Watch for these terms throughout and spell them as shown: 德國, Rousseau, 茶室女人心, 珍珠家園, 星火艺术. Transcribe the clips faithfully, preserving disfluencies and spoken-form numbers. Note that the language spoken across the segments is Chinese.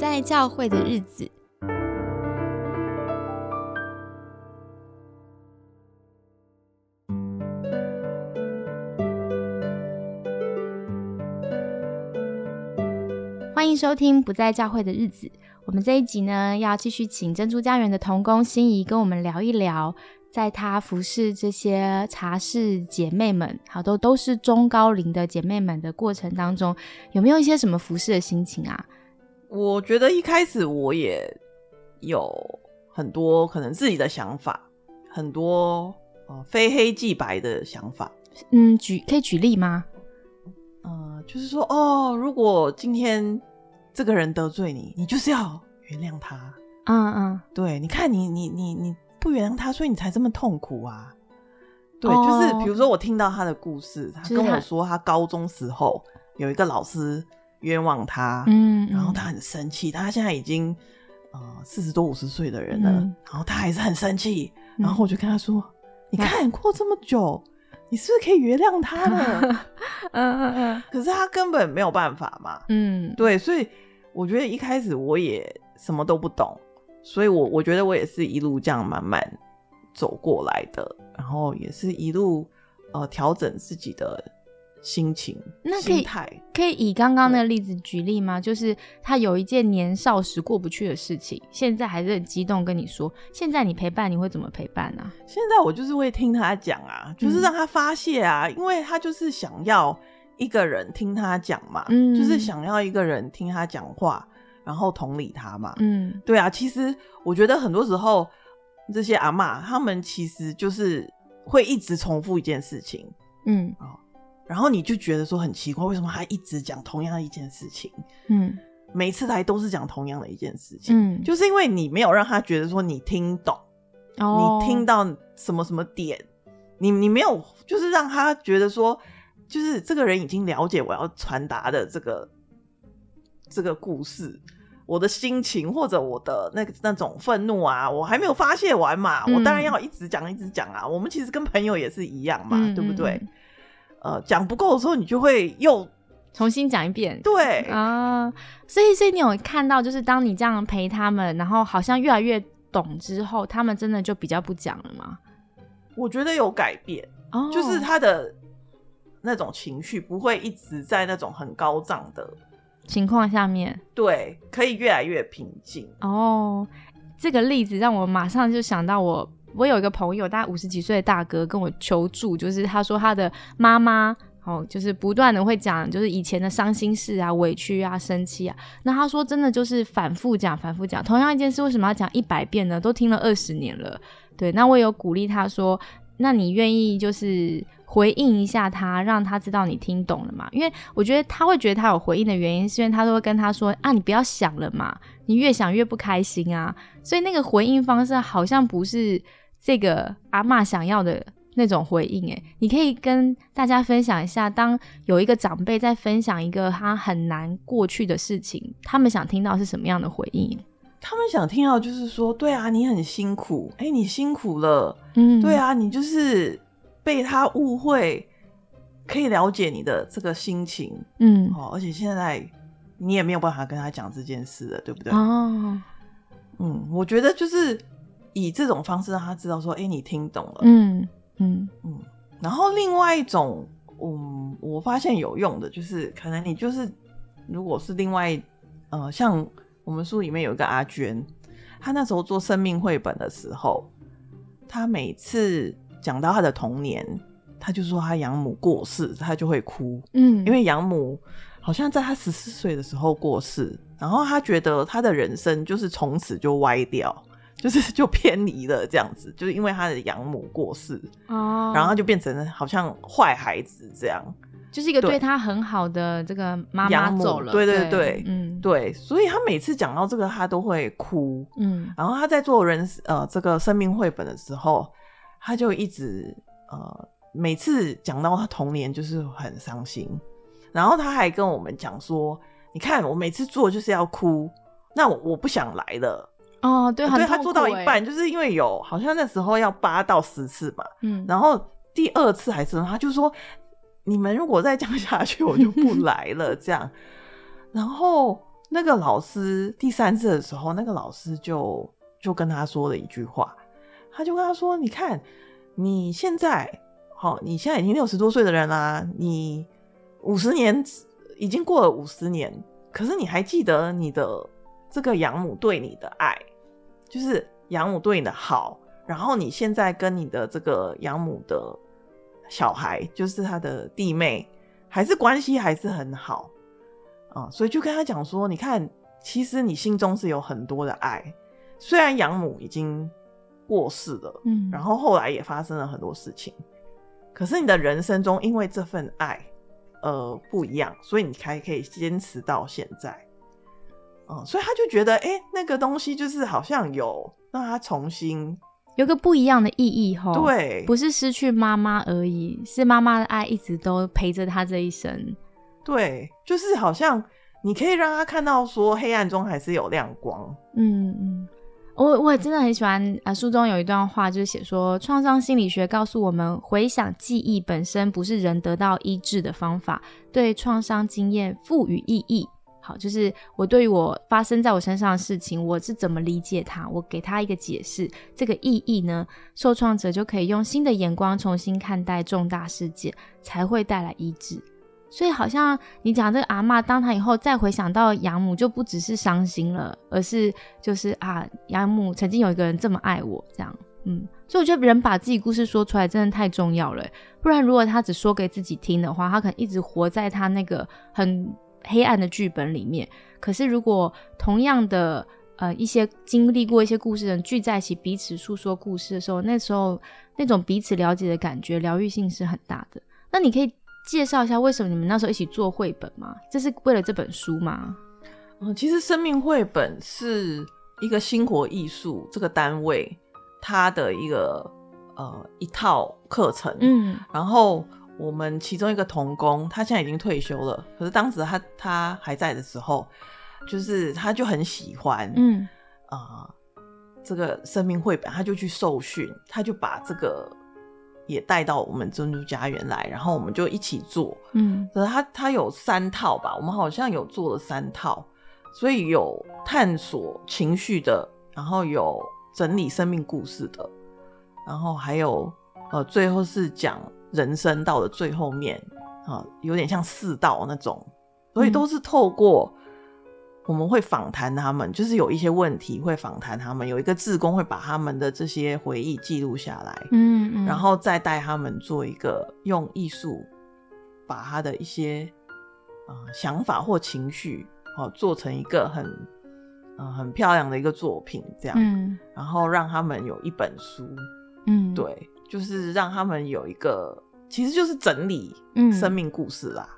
在教会的日子。欢迎收听《不在教会的日子》。我们这一集呢，要继续请珍珠家园的同工心怡跟我们聊一聊，在她服侍这些茶室姐妹们，好多都是中高龄的姐妹们的过程当中，有没有一些什么服侍的心情啊？我觉得一开始我也有很多可能自己的想法，很多、呃、非黑即白的想法。嗯，举可以举例吗？呃，就是说哦，如果今天这个人得罪你，你就是要原谅他。嗯嗯，对，你看你你你你不原谅他，所以你才这么痛苦啊。对，哦、就是比如说我听到他的故事，他跟我说他高中时候有一个老师冤枉他，嗯，然后他很生气，他现在已经呃四十多五十岁的人了、嗯，然后他还是很生气，然后我就跟他说，嗯、你看过这么久。你是不是可以原谅他呢？嗯嗯嗯。可是他根本没有办法嘛。嗯，对，所以我觉得一开始我也什么都不懂，所以我我觉得我也是一路这样慢慢走过来的，然后也是一路呃调整自己的心情、那可以心态。可以以刚刚那个例子举例吗？就是他有一件年少时过不去的事情，现在还是很激动跟你说，现在你陪伴，你会怎么陪伴啊？现在我就是会听他讲啊，就是让他发泄啊、嗯、因为他就是想要一个人听他讲嘛、嗯、就是想要一个人听他讲话，然后同理他嘛。嗯，对啊，其实我觉得很多时候这些阿嬷他们其实就是会一直重复一件事情。嗯、哦，然后你就觉得说很奇怪，为什么他一直讲同样的一件事情？嗯，每次来都是讲同样的一件事情。嗯，就是因为你没有让他觉得说你听懂，哦、你听到什么什么点，你你没有就是让他觉得说，就是这个人已经了解我要传达的这个这个故事，我的心情或者我的那那种愤怒啊，我还没有发泄完嘛，嗯、我当然要一直讲一直讲啊。我们其实跟朋友也是一样嘛，嗯、对不对？呃，讲不够的时候，你就会又重新讲一遍。对啊、呃，所以所以你有看到，就是当你这样陪他们，然后好像越来越懂之后，他们真的就比较不讲了吗？我觉得有改变，哦、就是他的那种情绪不会一直在那种很高涨的情况下面，对，可以越来越平静。哦，这个例子让我马上就想到我。我有一个朋友，大概五十几岁的大哥跟我求助，就是他说他的妈妈、哦、就是不断的会讲就是以前的伤心事啊、委屈啊、生气啊，那他说真的就是反复讲反复讲同样一件事，为什么要讲一百遍呢？都听了二十年了。对，那我有鼓励他说，那你愿意就是回应一下他，让他知道你听懂了嘛？因为我觉得他会觉得他有回应的原因，是因为他都会跟他说啊，你不要想了嘛，你越想越不开心啊，所以那个回应方式好像不是这个阿嬷想要的那种回应。耶，你可以跟大家分享一下，当有一个长辈在分享一个他很难过去的事情，他们想听到是什么样的回应？他们想听到就是说，对啊，你很辛苦，哎、欸，你辛苦了，嗯，对啊，你就是被他误会，可以了解你的这个心情，嗯，哦，而且现在你也没有办法跟他讲这件事了，对不对？哦，嗯，我觉得就是以这种方式让他知道说，哎、欸，你听懂了。嗯嗯嗯。然后另外一种，嗯，我发现有用的就是，可能你就是，如果是另外，呃，像我们书里面有一个阿娟，她那时候做生命绘本的时候，她每次讲到她的童年，她就说她养母过世，她就会哭。嗯，因为养母好像在她十四岁的时候过世，然后她觉得她的人生就是从此就歪掉。就是就偏离了这样子，就是因为他的养母过世、哦、然后他就变成好像坏孩子这样，就是一个对他很好的这个妈妈走了。对对 对, 对，嗯，对，所以他每次讲到这个他都会哭。嗯，然后他在做人呃这个生命绘本的时候，他就一直呃每次讲到他童年就是很伤心，然后他还跟我们讲说，你看我每次做就是要哭，那 我, 我不想来了。哦，对，很痛苦耶。对，他做到一半，就是因为有好像那时候要八到十次嘛，嗯，然后第二次还是他就说，你们如果再讲下去我就不来了这样。然后那个老师第三次的时候，那个老师就就跟他说了一句话，他就跟他说，你看你现在好、哦，你现在已经六十多岁的人啦、啊，你五十年已经过了五十年，可是你还记得你的这个养母对你的爱，就是养母对你的好，然后你现在跟你的这个养母的小孩，就是他的弟妹，还是关系还是很好、嗯、所以就跟他讲说，你看其实你心中是有很多的爱，虽然养母已经过世了、嗯、然后后来也发生了很多事情，可是你的人生中因为这份爱呃不一样，所以你还可以坚持到现在、嗯、所以他就觉得哎、欸，那个东西就是好像有让他重新有个不一样的意义吼，对，不是失去妈妈而已，是妈妈的爱一直都陪着他这一生。对，就是好像你可以让他看到说黑暗中还是有亮光。嗯嗯，我我真的很喜欢啊、呃，书中有一段话就是写说，创伤心理学告诉我们，回想记忆本身不是人得到医治的方法，对创伤经验赋予意义。好，就是我对于我发生在我身上的事情，我是怎么理解它，我给它一个解释，这个意义呢，受创者就可以用新的眼光重新看待重大事件，才会带来医治。所以好像你讲这个阿嬷，当她以后再回想到养母，就不只是伤心了，而是就是啊，养母曾经有一个人这么爱我，这样。嗯，所以我觉得人把自己故事说出来真的太重要了，不然如果他只说给自己听的话，他可能一直活在他那个很黑暗的剧本里面。可是如果同样的呃一些经历过一些故事的人聚在一起彼此诉说故事的时候，那时候那种彼此了解的感觉，疗愈性是很大的。那你可以介绍一下为什么你们那时候一起做绘本吗？这是为了这本书吗？嗯，其实生命绘本是一个星火艺术这个单位它的一个呃一套课程。嗯，然后我们其中一个同工，他现在已经退休了，可是当时他他还在的时候，就是他就很喜欢，嗯啊、呃，这个生命绘本，他就去受训，他就把这个也带到我们珍珠家园来，然后我们就一起做，嗯，可是他他有三套吧，我们好像有做了三套，所以有探索情绪的，然后有整理生命故事的，然后还有呃，最后是讲。人生到了最后面、啊、有点像四道那种，所以都是透过我们会访谈他们、嗯、就是有一些问题会访谈他们，有一个志工会把他们的这些回忆记录下来， 嗯, 嗯然后再带他们做一个用艺术把他的一些、呃、想法或情绪、啊、做成一个很、呃、很漂亮的一个作品这样、嗯、然后让他们有一本书。嗯，对，就是让他们有一个，其实就是整理生命故事啦、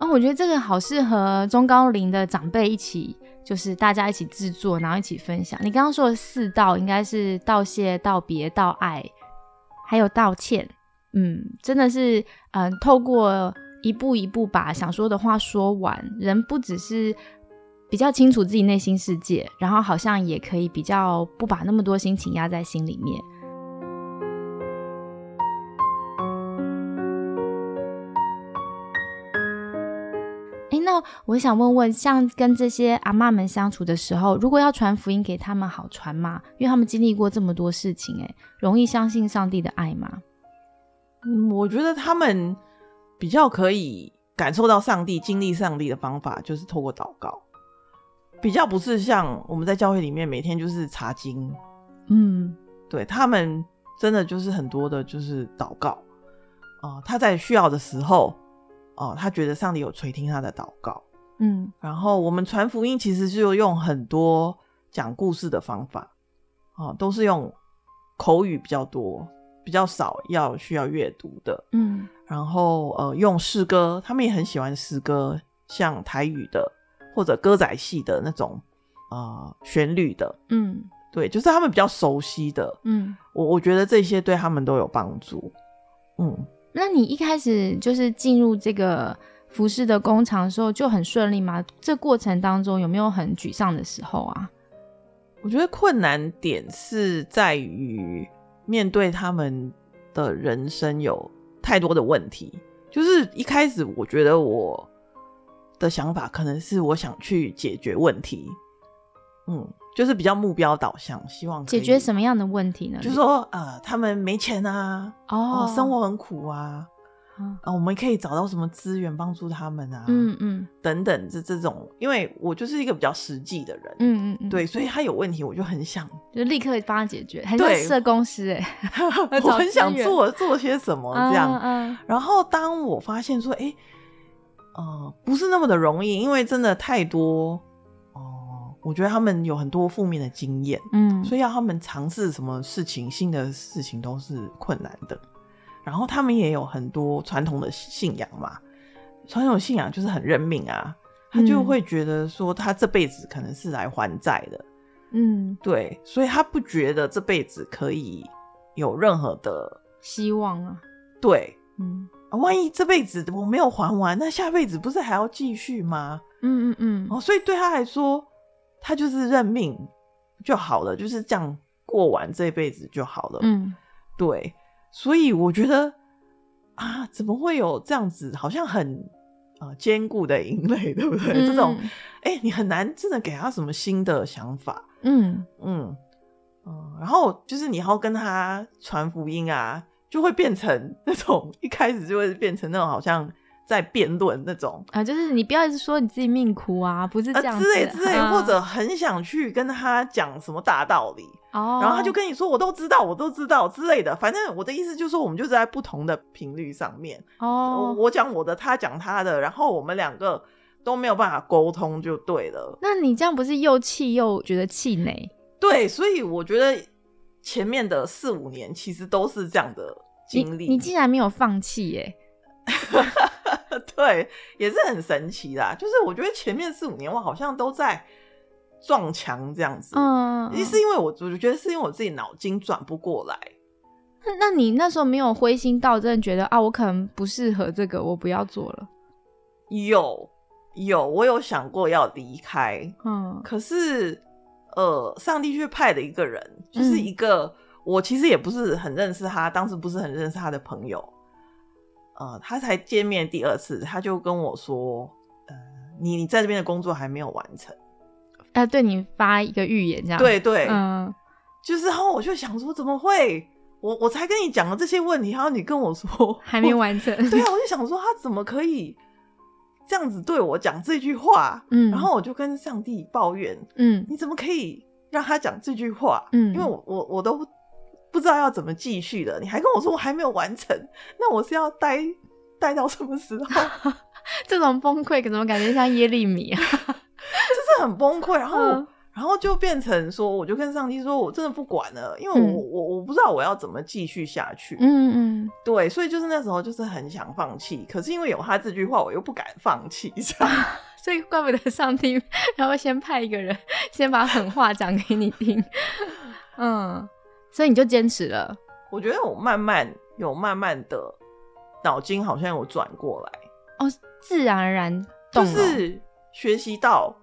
嗯哦、我觉得这个好适合中高龄的长辈一起，就是大家一起制作然后一起分享。你刚刚说的四道应该是道谢、道别、道爱还有道歉。嗯，真的是、呃、透过一步一步把想说的话说完，人不只是比较清楚自己内心世界，然后好像也可以比较不把那么多心情压在心里面。那我想问问，像跟这些阿嬷们相处的时候，如果要传福音给他们好传吗？因为他们经历过这么多事情、欸、容易相信上帝的爱吗？嗯，我觉得他们比较可以感受到上帝，经历上帝的方法就是透过祷告，比较不是像我们在教会里面每天就是查经。嗯，对，他们真的就是很多的就是祷告、呃、他在需要的时候哦，他觉得上帝有垂听他的祷告。嗯，然后我们传福音其实就用很多讲故事的方法、哦、都是用口语比较多，比较少要需要阅读的。嗯，然后呃，用诗歌，他们也很喜欢诗歌，像台语的或者歌仔戏的那种呃旋律的。嗯，对，就是他们比较熟悉的。嗯，我我觉得这些对他们都有帮助。嗯，那你一开始就是进入这个服饰的工厂的时候就很顺利吗？这过程当中有没有很沮丧的时候啊？我觉得困难点是在于面对他们的人生有太多的问题，就是一开始我觉得我的想法可能是我想去解决问题，嗯，就是比较目标导向，希望解决什么样的问题呢？就说呃，他们没钱啊，哦，生活很苦啊，哦、啊，我们可以找到什么资源帮助他们啊，嗯嗯，等等这这种，因为我就是一个比较实际的人，嗯嗯嗯，对，所以他有问题我就很想就立刻帮他解决，很像社工师哎、欸，我很想做做些什么这样、嗯嗯，然后当我发现说，哎、欸，呃，不是那么的容易，因为真的太多。我觉得他们有很多负面的经验，嗯，所以要他们尝试什么事情新的事情都是困难的，然后他们也有很多传统的信仰嘛，传统信仰就是很认命啊，他就会觉得说他这辈子可能是来还债的，嗯，对，所以他不觉得这辈子可以有任何的希望啊，对，嗯，万一这辈子我没有还完，那下辈子不是还要继续吗？嗯嗯嗯，哦，所以对他来说他就是认命就好了，就是这样过完这辈子就好了，嗯，对，所以我觉得啊，怎么会有这样子好像很呃坚固的营垒，对不对、嗯、这种哎、欸，你很难真的给他什么新的想法，嗯嗯嗯，然后就是你要跟他传福音啊，就会变成那种一开始就会变成那种好像在辩论那种啊，就是你不要一直说你自己命苦啊，不是这样子、啊、之类之类、啊，或者很想去跟他讲什么大道理、哦、然后他就跟你说我都知道我都知道之类的，反正我的意思就是说我们就是在不同的频率上面、哦、我讲我的他讲他的，然后我们两个都没有办法沟通就对了，那你这样不是又气又觉得气馁？对，所以我觉得前面的四五年其实都是这样的经历。 你, 你竟然没有放弃耶、欸对，也是很神奇啦，就是我觉得前面四五年我好像都在撞墙这样子，嗯，是因为我我觉得是因为我自己脑筋转不过来。那你那时候没有灰心到真的觉得啊我可能不适合这个我不要做了？有有，我有想过要离开，嗯，可是呃上帝却派的一个人，就是一个、嗯、我其实也不是很认识他，当时不是很认识他的朋友，呃，他才见面第二次，他就跟我说，呃，你你在这边的工作还没有完成，啊、呃，对你发一个预言这样，对对，嗯，就是，然后我就想说，怎么会？我我才跟你讲了这些问题，然后你跟我说还没完成，对啊，我就想说他怎么可以这样子对我讲这句话？嗯，然后我就跟上帝抱怨，嗯，你怎么可以让他讲这句话？嗯，因为我我我都不。不知道要怎么继续了，你还跟我说我还没有完成，那我是要待待到什么时候？这种崩溃怎么感觉像耶利米啊？就是很崩溃，然后、嗯、然后就变成说，我就跟上帝说，我真的不管了，因为我、嗯、我我不知道我要怎么继续下去。嗯嗯，对，所以就是那时候就是很想放弃，可是因为有他这句话，我又不敢放弃，这样。所以怪不得上帝，然后先派一个人，先把狠话讲给你听。嗯。所以你就坚持了？我觉得我慢慢有慢慢的脑筋好像有转过来哦，自然而然动了，就是学习到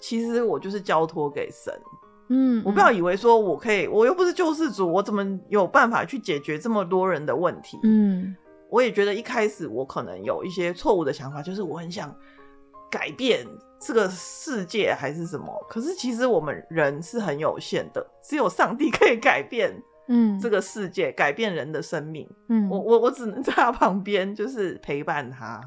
其实我就是交托给神， 嗯, 嗯，我不要以为说我可以，我又不是救世主，我怎么有办法去解决这么多人的问题？嗯，我也觉得一开始我可能有一些错误的想法，就是我很想改变这个世界还是什么，可是其实我们人是很有限的，只有上帝可以改变这个世界、嗯、改变人的生命、嗯、我, 我, 我只能在他旁边就是陪伴他。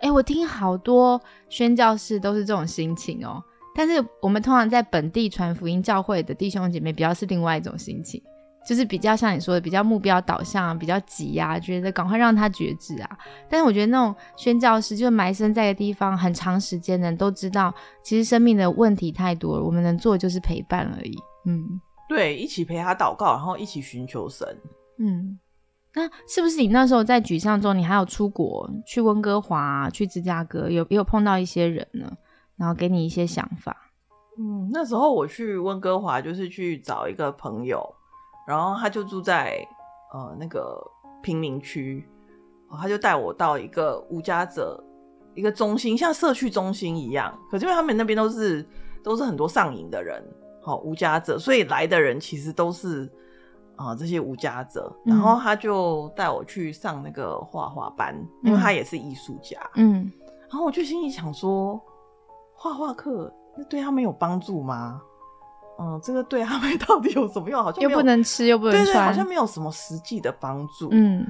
欸，我听好多宣教士都是这种心情哦，但是我们通常在本地传福音教会的弟兄姐妹比较是另外一种心情，就是比较像你说的比较目标导向、啊、比较急啊，觉得赶快让他觉知啊，但是我觉得那种宣教师就埋身在一个地方很长时间的人都知道其实生命的问题太多了，我们能做的就是陪伴而已。嗯，对，一起陪他祷告，然后一起寻求神。嗯，那是不是你那时候在沮丧中你还有出国去温哥华、啊、去芝加哥，有也有碰到一些人呢，然后给你一些想法？嗯，那时候我去温哥华就是去找一个朋友，然后他就住在呃那个贫民区、哦、他就带我到一个无家者一个中心，像社区中心一样，可是因为他们那边都是都是很多上瘾的人、哦、无家者，所以来的人其实都是、呃、这些无家者，然后他就带我去上那个画画班、嗯、因为他也是艺术家。嗯，然后我就心里想说，画画课那对他们有帮助吗？嗯，这个对他们到底有什么用？好像又不能吃又不能穿，对对，好像没有什么实际的帮助。嗯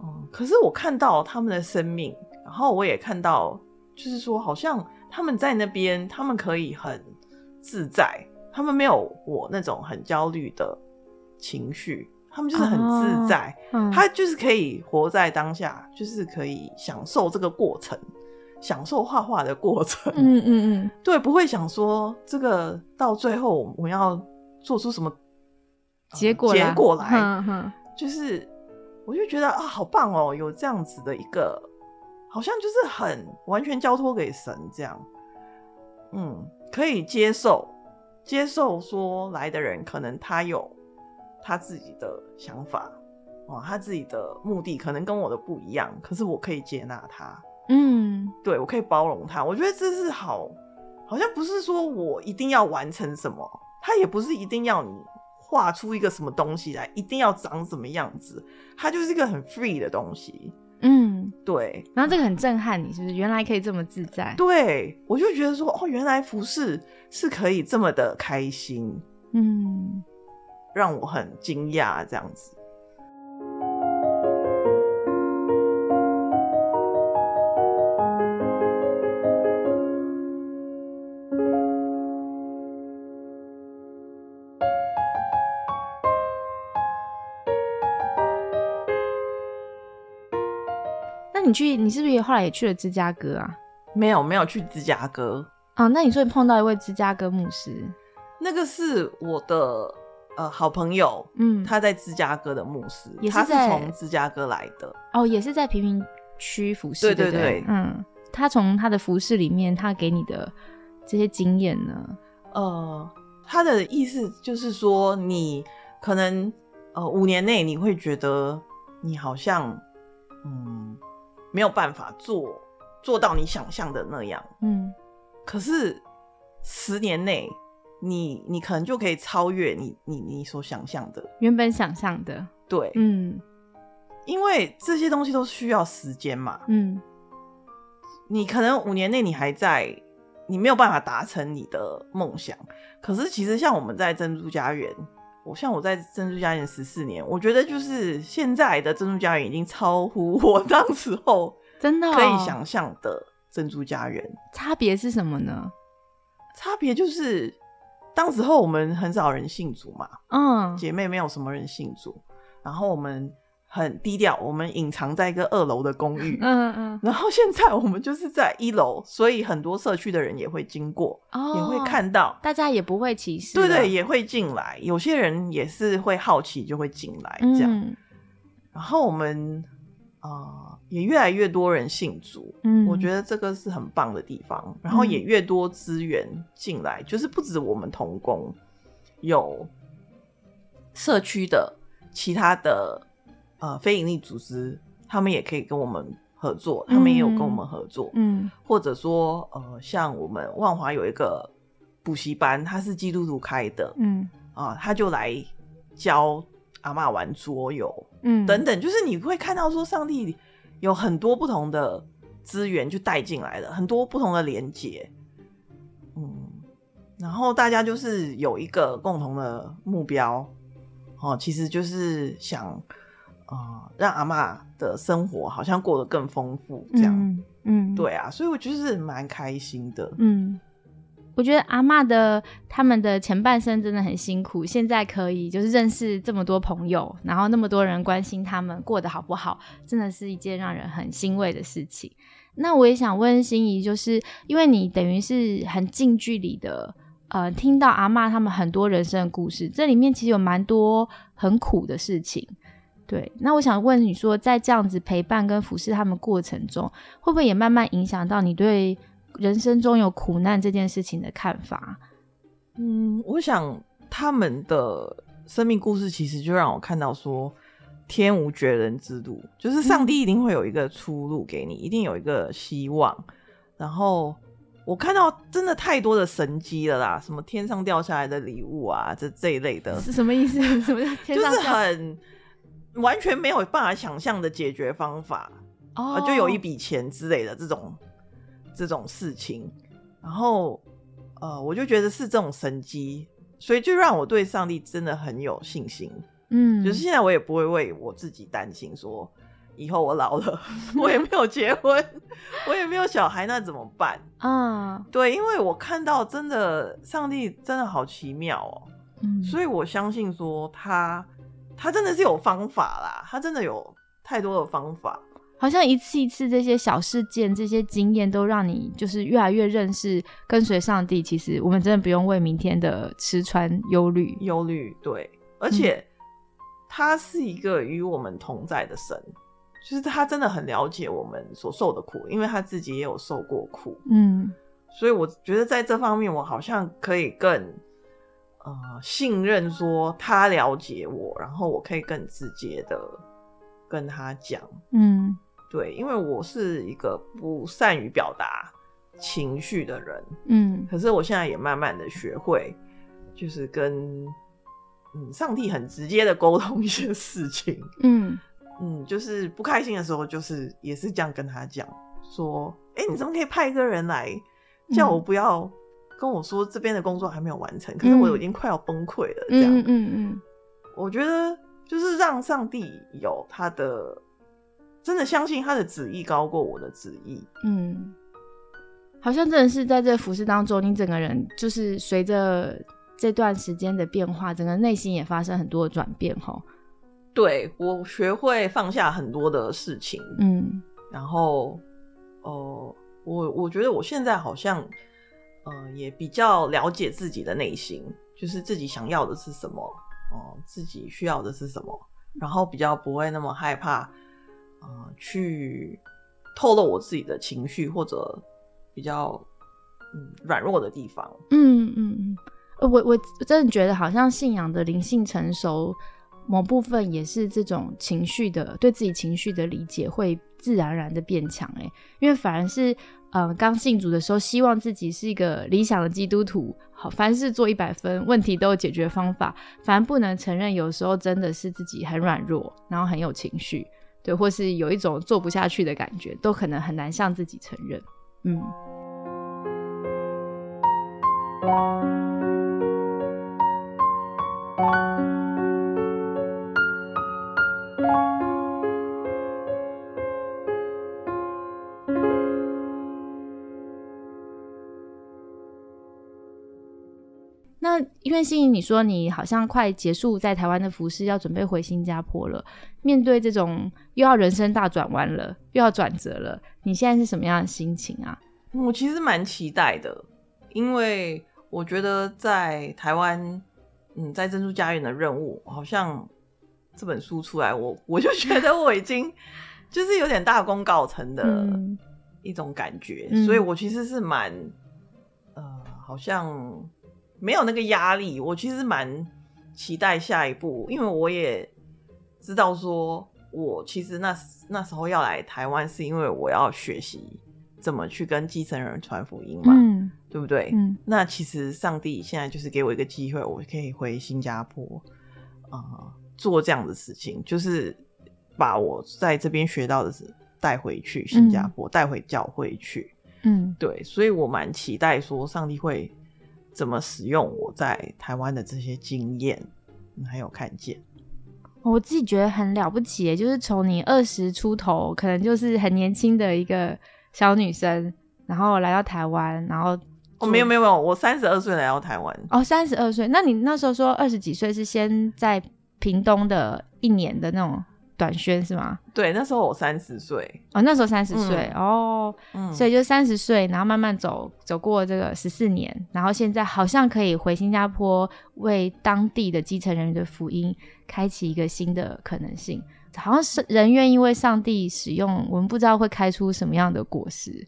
嗯，可是我看到他们的生命，然后我也看到，就是说好像他们在那边，他们可以很自在，他们没有我那种很焦虑的情绪，他们就是很自在、哦嗯、他就是可以活在当下，就是可以享受这个过程，享受画画的过程。嗯嗯嗯，对，不会想说这个到最后我要做出什么、呃、结果来, 结果来、嗯嗯、就是我就觉得啊，好棒哦，有这样子的一个好像就是很完全交托给神这样。嗯，可以接受接受说来的人可能他有他自己的想法、哦、他自己的目的可能跟我的不一样，可是我可以接纳他。嗯，对，我可以包容他。我觉得这是好好像不是说我一定要完成什么，他也不是一定要你画出一个什么东西来，一定要长什么样子，它就是一个很 free 的东西。嗯，对。然后这个很震撼你，是不是原来可以这么自在？对，我就觉得说哦，原来服饰是可以这么的开心。嗯，让我很惊讶这样子。你去，你是不是也后来也去了芝加哥啊？没有，没有去芝加哥。哦，那你说你碰到一位芝加哥牧师，那个是我的呃好朋友，嗯，他在芝加哥的牧师，也是在，他是从芝加哥来的。哦，也是在贫民区服侍，对对 对, 对, 对，嗯，他从他的服侍里面，他给你的这些经验呢，呃，他的意思就是说，你可能呃五年内你会觉得你好像嗯。没有办法做做到你想象的那样，嗯，可是十年内你你可能就可以超越你你你所想象的，原本想象的，对，嗯，因为这些东西都需要时间嘛，嗯，你可能五年内你还在，你没有办法达成你的梦想，可是其实像我们在珍珠家园，我像我在珍珠家园十四年，我觉得就是现在的珍珠家园已经超乎我当时候真的可以想象的珍珠家园、哦、差别是什么呢？差别就是当时候我们很少人信主嘛，嗯，姐妹没有什么人信主，然后我们很低调，我们隐藏在一个二楼的公寓，嗯嗯，然后现在我们就是在一楼，所以很多社区的人也会经过、哦、也会看到，大家也不会歧视，对对，也会进来，有些人也是会好奇就会进来这样、嗯、然后我们、呃、也越来越多人信主、嗯、我觉得这个是很棒的地方，然后也越多资源进来、嗯、就是不止我们同工，有社区的其他的呃，非营利组织他们也可以跟我们合作，他们也有跟我们合作，嗯，或者说呃，像我们万华有一个补习班，他是基督徒开的，嗯啊、呃，他就来教阿嬷玩桌游，嗯，等等，就是你会看到说上帝有很多不同的资源就带进来了，很多不同的连结，嗯，然后大家就是有一个共同的目标哦、呃，其实就是想。呃、让阿嬷的生活好像过得更丰富这样， 嗯, 嗯，对啊，所以我就是蛮开心的。嗯，我觉得阿嬷的他们的前半生真的很辛苦，现在可以就是认识这么多朋友，然后那么多人关心他们过得好不好，真的是一件让人很欣慰的事情。那我也想问心怡，就是因为你等于是很近距离的呃，听到阿嬷他们很多人生的故事，这里面其实有蛮多很苦的事情，对，那我想问你说，在这样子陪伴跟服侍他们过程中，会不会也慢慢影响到你对人生中有苦难这件事情的看法？嗯，我想他们的生命故事其实就让我看到说，天无绝人之路，就是上帝一定会有一个出路给你，嗯、一定有一个希望。然后我看到真的太多的神迹了啦，什么天上掉下来的礼物啊，这这一类的，是什么意思？什么叫天上掉就是很。完全没有办法想象的解决方法、oh. 呃、就有一笔钱之类的这种这种事情，然后呃，我就觉得是这种神迹，所以就让我对上帝真的很有信心。嗯，就是现在我也不会为我自己担心说以后我老了我也没有结婚我也没有小孩那怎么办啊、嗯？对，因为我看到真的上帝真的好奇妙哦、喔嗯、所以我相信说他他真的是有方法啦，他真的有太多的方法，好像一次一次这些小事件这些经验都让你就是越来越认识跟随上帝，其实我们真的不用为明天的吃穿忧虑忧虑对，而且、嗯、他是一个与我们同在的神，就是他真的很了解我们所受的苦，因为他自己也有受过苦。嗯，所以我觉得在这方面我好像可以更呃信任说他了解我，然后我可以更直接的跟他讲。嗯，对，因为我是一个不善于表达情绪的人。嗯，可是我现在也慢慢的学会就是跟嗯上帝很直接的沟通一些事情。嗯嗯，就是不开心的时候就是也是这样跟他讲说哎、欸，你怎么可以派一个人来叫我不要跟我说这边的工作还没有完成、嗯、可是我已经快要崩溃了这样。嗯嗯嗯，我觉得就是让上帝有他的真的相信他的旨意高过我的旨意。嗯，好像真的是在这服事当中你整个人就是随着这段时间的变化整个内心也发生很多的转变吼。对，我学会放下很多的事情。嗯，然后呃，我我觉得我现在好像呃也比较了解自己的内心，就是自己想要的是什么、呃、自己需要的是什么，然后比较不会那么害怕呃去透露我自己的情绪或者比较嗯软弱的地方。嗯嗯嗯，我我真的觉得好像信仰的灵性成熟某部分也是这种情绪的对自己情绪的理解会自然而然的变强、欸、因为反而是呃，刚信主的时候希望自己是一个理想的基督徒，好，凡事做一百分，问题都有解决方法，反而不能承认有时候真的是自己很软弱，然后很有情绪，对，或是有一种做不下去的感觉，都可能很难向自己承认。嗯，因为欣怡你说你好像快结束在台湾的服事要准备回新加坡了，面对这种又要人生大转弯了又要转折了，你现在是什么样的心情啊？我其实蛮期待的，因为我觉得在台湾嗯，在珍珠家园的任务好像这本书出来我我就觉得我已经就是有点大功告成的一种感觉、嗯、所以我其实是蛮呃，好像没有那个压力，我其实蛮期待下一步，因为我也知道说我其实那那时候要来台湾是因为我要学习怎么去跟基层人传福音嘛、嗯、对不对、嗯、那其实上帝现在就是给我一个机会，我可以回新加坡、呃、做这样的事情，就是把我在这边学到的带回去新加坡、嗯、带回教会去。嗯，对，所以我蛮期待说上帝会怎么使用我在台湾的这些经验还有看见。我自己觉得很了不起耶，就是从你二十出头可能就是很年轻的一个小女生，然后来到台湾，然后哦没有没有没有，我三十二岁来到台湾。哦三十二岁，那你那时候说二十几岁是先在屏东的一年的那种短宣是吗？对，那时候我三十岁。哦，那时候三十岁哦，所以就三十岁，然后慢慢走走过这个十四年，然后现在好像可以回新加坡为当地的基层人员的福音开启一个新的可能性。好像是人愿意为上帝使用，我们不知道会开出什么样的果实。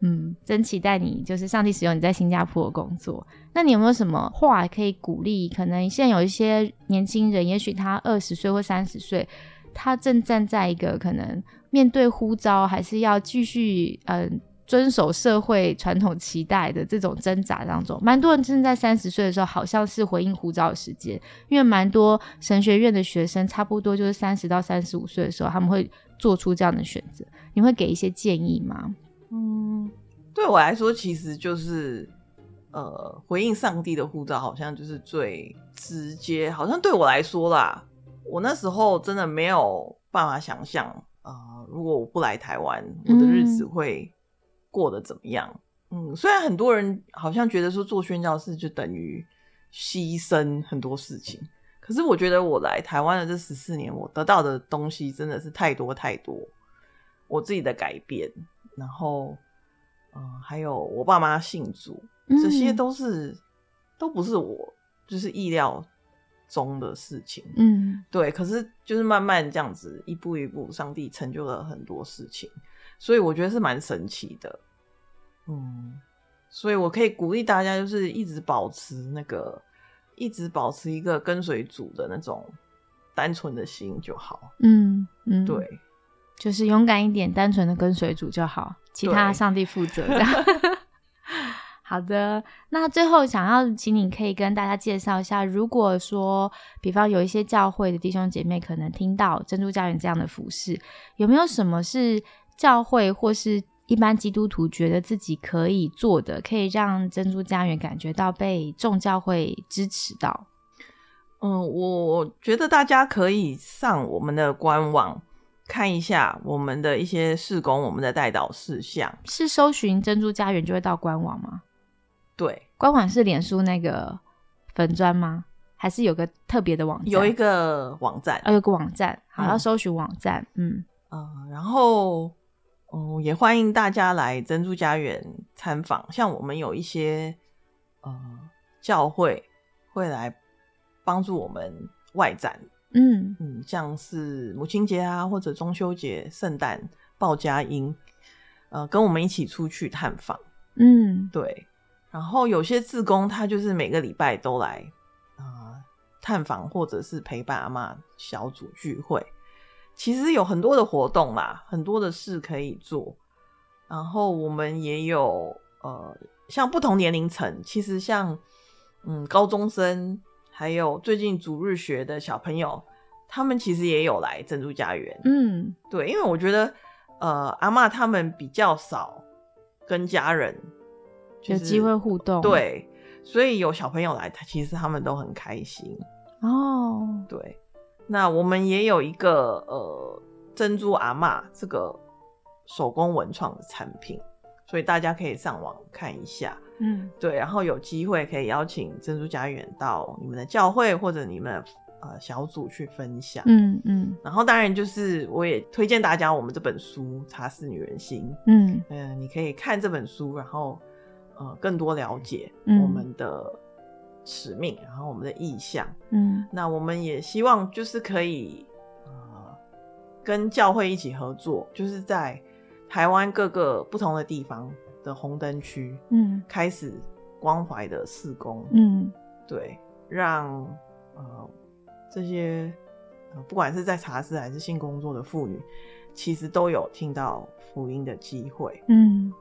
嗯，真期待你就是上帝使用你在新加坡的工作。那你有没有什么话可以鼓励？可能现在有一些年轻人，也许他二十岁或三十岁。他正站在一个可能面对呼召还是要继续、呃、遵守社会传统期待的这种挣扎当中，蛮多人正在三十岁的时候好像是回应呼召的时间，因为蛮多神学院的学生差不多就是三十到三十五岁的时候他们会做出这样的选择，你会给一些建议吗？嗯，对我来说其实就是呃，回应上帝的呼召好像就是最直接，好像对我来说啦，我那时候真的没有办法想象啊、呃，如果我不来台湾我的日子会过得怎么样。 嗯, 嗯，虽然很多人好像觉得说做宣教士就等于牺牲很多事情，可是我觉得我来台湾的这十四年我得到的东西真的是太多太多，我自己的改变，然后、呃、还有我爸妈信主，这些都是、嗯、都不是我就是意料中的事情。嗯，对，可是就是慢慢这样子一步一步上帝成就了很多事情，所以我觉得是蛮神奇的。嗯，所以我可以鼓励大家就是一直保持那个一直保持一个跟随主的那种单纯的心就好。嗯嗯，对，就是勇敢一点，单纯的跟随主就好，其他上帝负责的。好的，那最后想要请你可以跟大家介绍一下，如果说比方有一些教会的弟兄姐妹可能听到珍珠家园这样的服事，有没有什么是教会或是一般基督徒觉得自己可以做的，可以让珍珠家园感觉到被众教会支持到？嗯，我觉得大家可以上我们的官网看一下我们的一些事工，我们的代祷事项是搜寻珍珠家园就会到官网吗？对，官网是脸书那个粉专吗？还是有个特别的网站？有一个网站、哦、有个网站，好、嗯、要搜寻网站。嗯、呃、然后、呃、也欢迎大家来珍珠家园参访，像我们有一些呃教会会来帮助我们外展。嗯嗯，像是母亲节啊，或者中秋节、圣诞、报佳音，呃跟我们一起出去探访。嗯，对，然后有些志工他就是每个礼拜都来、呃、探访或者是陪伴阿嬷小组聚会，其实有很多的活动啦，很多的事可以做。然后我们也有呃，像不同年龄层，其实像嗯高中生，还有最近主日学的小朋友，他们其实也有来珍珠家园。嗯，对，因为我觉得呃阿嬷他们比较少跟家人就是、有机会互动，对，所以有小朋友来其实他们都很开心哦。对，那我们也有一个呃珍珠阿嬷这个手工文创的产品，所以大家可以上网看一下。嗯，对，然后有机会可以邀请珍珠家园到你们的教会或者你们呃小组去分享。嗯嗯，然后当然就是我也推荐大家我们这本书《茶室女人心》。嗯嗯、呃，你可以看这本书，然后呃，更多了解我们的使命、嗯、然后我们的意向。嗯，那我们也希望就是可以呃跟教会一起合作，就是在台湾各个不同的地方的红灯区，嗯，开始关怀的事工。嗯，对，让呃这些、呃、不管是在茶室还是性工作的妇女，其实都有听到福音的机会。嗯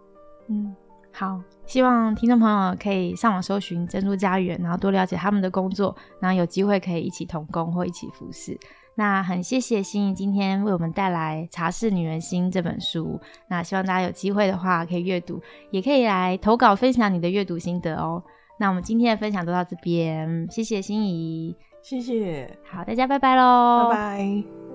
嗯，好，希望听众朋友可以上网搜寻珍珠家园，然后多了解他们的工作，然后有机会可以一起同工或一起服侍。那很谢谢心怡今天为我们带来《茶室女人心》这本书，那希望大家有机会的话可以阅读，也可以来投稿分享你的阅读心得哦。那我们今天的分享都到这边，谢谢心怡，谢谢，好，大家拜拜咯，拜拜。